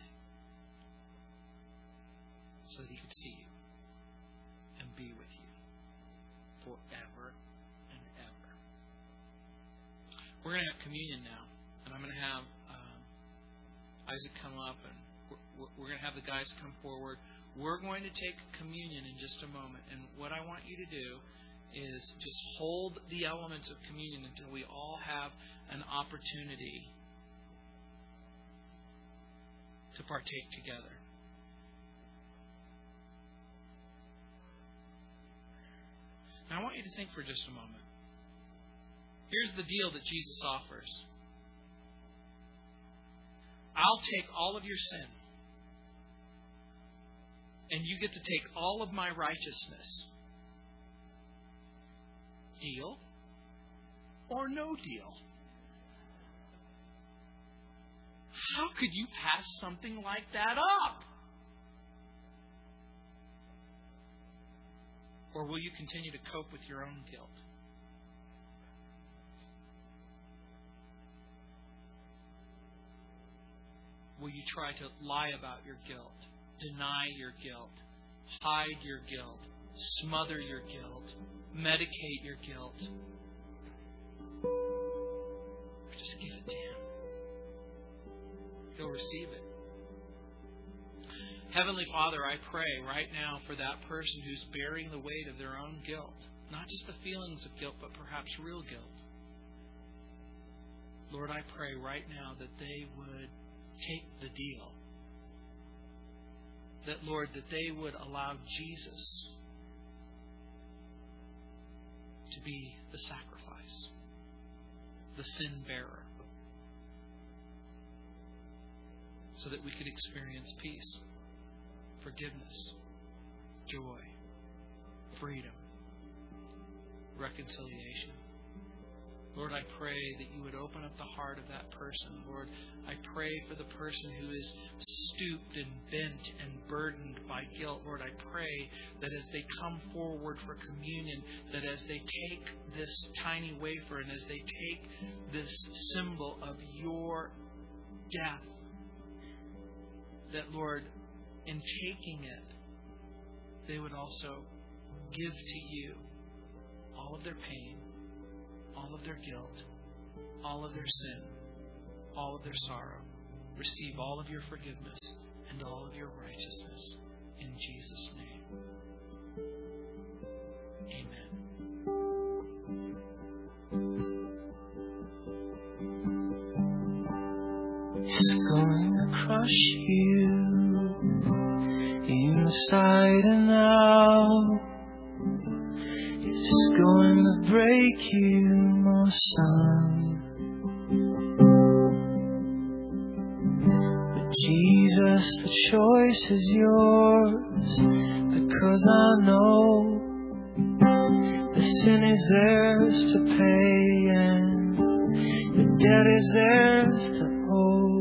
so that He could see you and be with you forever and ever. We're going to have communion now, and I'm going to have Isaac come up, and we're going to have the guys come forward. We're going to take communion in just a moment. And what I want you to do is just hold the elements of communion until we all have an opportunity to partake together. Now I want you to think for just a moment. Here's the deal that Jesus offers. I'll take all of your sin. And you get to take all of my righteousness. Deal or no deal? How could you pass something like that up? Or will you continue to cope with your own guilt? Will you try to lie about your guilt? Deny your guilt, hide your guilt, smother your guilt, medicate your guilt. Or just give it to Him. He'll receive it. Heavenly Father, I pray right now for that person who's bearing the weight of their own guilt. Not just the feelings of guilt, but perhaps real guilt. Lord, I pray right now that they would take the deal. That, Lord, that they would allow Jesus to be the sacrifice, the sin bearer, so that we could experience peace, forgiveness, joy, freedom, reconciliation. Lord, I pray that you would open up the heart of that person. Lord, I pray for the person who is stooped and bent and burdened by guilt. Lord, I pray that as they come forward for communion, that as they take this tiny wafer and as they take this symbol of your death, that, Lord, in taking it, they would also give to you all of their pain, all of their guilt, all of their sin, all of their sorrow. Receive all of your forgiveness and all of your righteousness. In Jesus' name. Amen. It's going to crush you inside and out. It's going to break you, my son. But Jesus, the choice is yours, because I know the sin is theirs to pay and the debt is theirs to owe.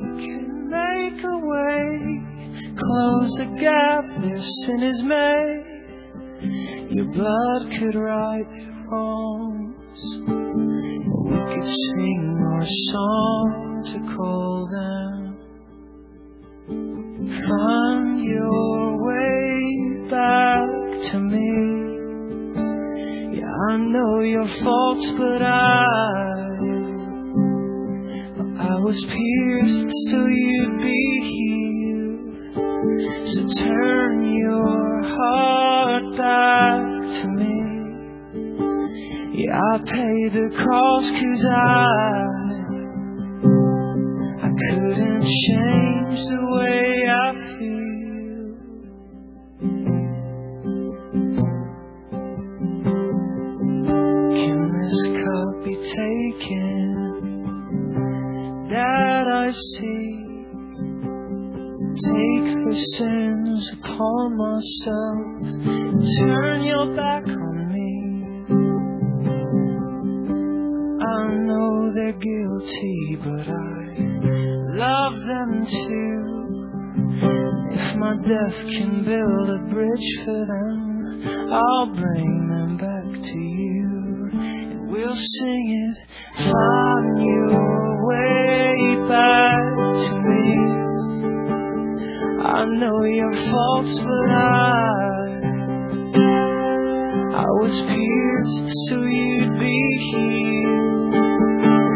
You can make a way. Close the gap, their sin is made. Your blood could right their wrongs. We could sing our song to call them. Find your way back to me. Yeah, I know your faults, but I was pierced so you'd be healed. So turn your heart back to me. Yeah, I paid the cost 'cause I couldn't change the way I feel. sins upon myself, and turn your back on me. I know they're guilty, but I love them too. If my death can build a bridge for them, I'll bring them back to you, and we'll sing it. Find your way back to me. I know your faults, but I was pierced so you'd be healed.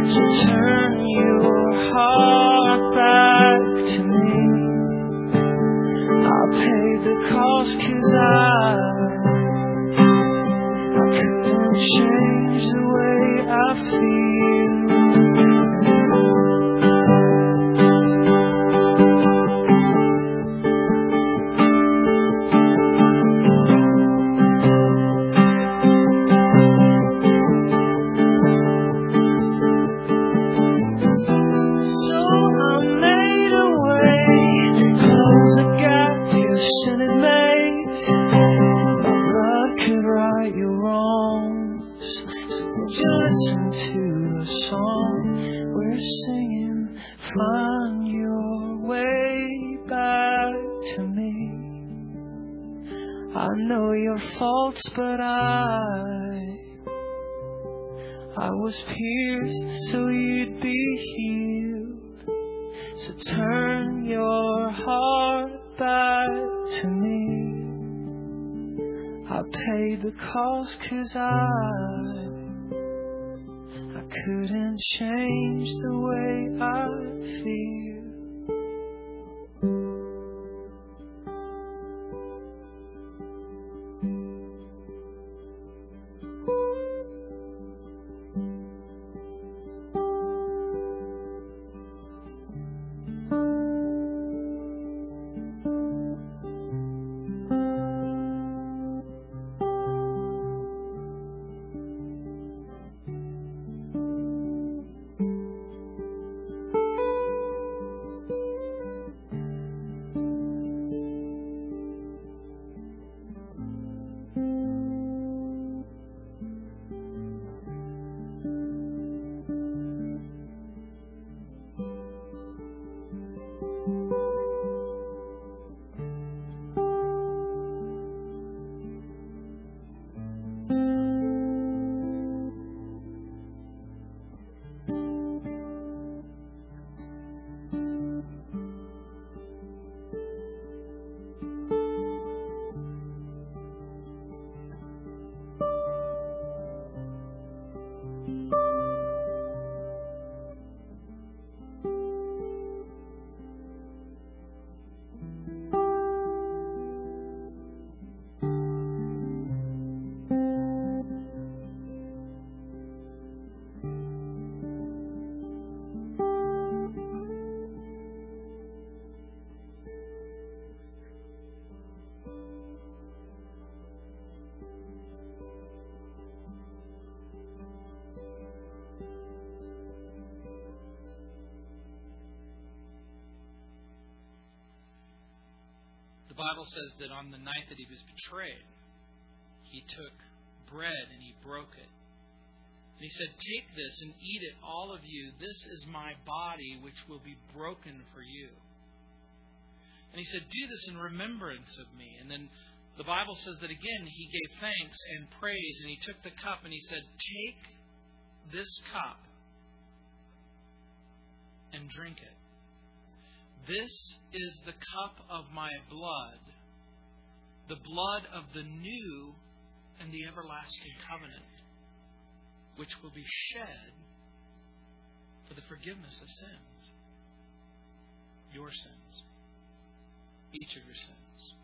So turn your heart back to me. I paid the cost 'cause I couldn't change the way I feel. But I was pierced so you'd be healed. So turn your heart back to me. I paid the cost 'cause I couldn't change the way I feel. The Bible says that on the night that he was betrayed, he took bread and he broke it. And he said, "Take this and eat it, all of you. This is my body, which will be broken for you." And he said, "Do this in remembrance of me." And then the Bible says that again, he gave thanks and praise, and he took the cup and he said, "Take this cup and drink it. This is the cup of my blood, the blood of the new and the everlasting covenant, which will be shed for the forgiveness of sins, your sins, each of your sins,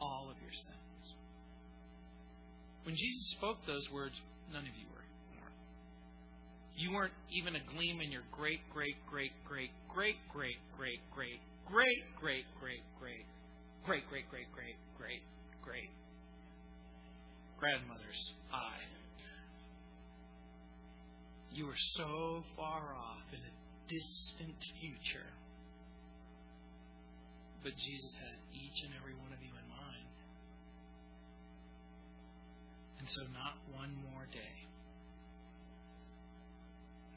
all of your sins." When Jesus spoke those words, none of you were. You weren't even a gleam in your great, great, great, great, great, great, great, great, great, great, great, great, great, great, great, great, great, great grandmother's eye. You were so far off in a distant future. But Jesus had each and every one of you in mind. And so not one more day,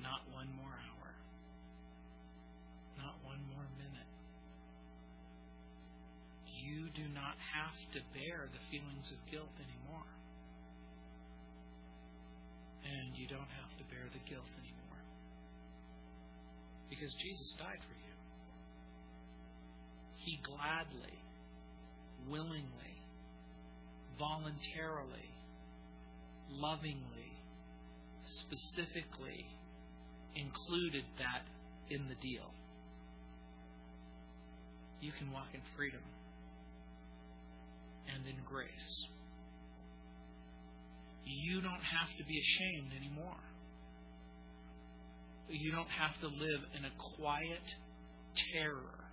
not one more hour, not one more minute. You do not have to bear the feelings of guilt anymore. And you don't have to bear the guilt anymore. Because Jesus died for you. He gladly, willingly, voluntarily, lovingly, specifically included that in the deal. You can walk in freedom and in grace. You don't have to be ashamed anymore. You don't have to live in a quiet terror,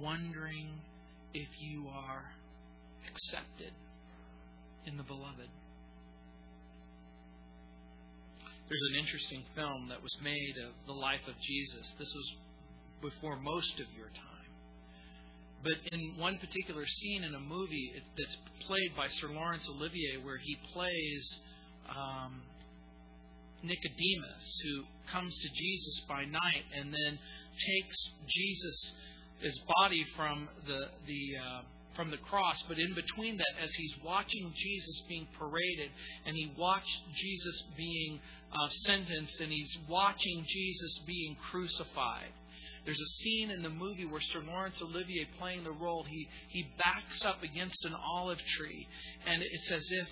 wondering if you are accepted in the Beloved. There's an interesting film that was made of the life of Jesus. This was before most of your time. But in one particular scene in a movie that's played by Sir Laurence Olivier, where he plays Nicodemus, who comes to Jesus by night and then takes Jesus' body from the cross. But in between that, as he's watching Jesus being paraded, and he watched Jesus being sentenced, and he's watching Jesus being crucified. There's a scene in the movie where Sir Laurence Olivier, playing the role, he backs up against an olive tree, and it's as if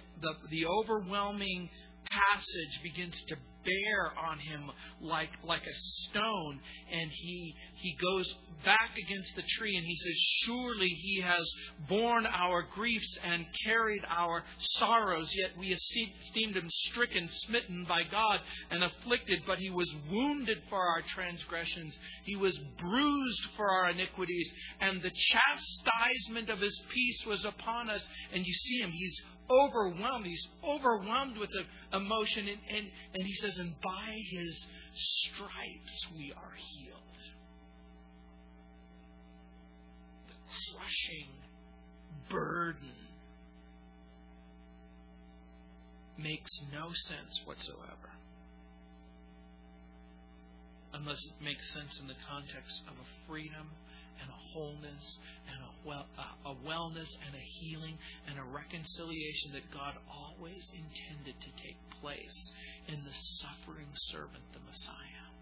the overwhelming passage begins to bear on him like a stone, and he goes back against the tree, and he says, "Surely he has borne our griefs and carried our sorrows, yet we esteemed him stricken, smitten by God, and afflicted, but he was wounded for our transgressions, he was bruised for our iniquities, and the chastisement of his peace was upon us." And you see him, he's overwhelmed with emotion, and he says, "And by his stripes we are healed." The crushing burden makes no sense whatsoever, unless it makes sense in the context of a freedom and a wholeness and a wellness and a healing and a reconciliation that God always intended to take place in the suffering servant, the Messiah.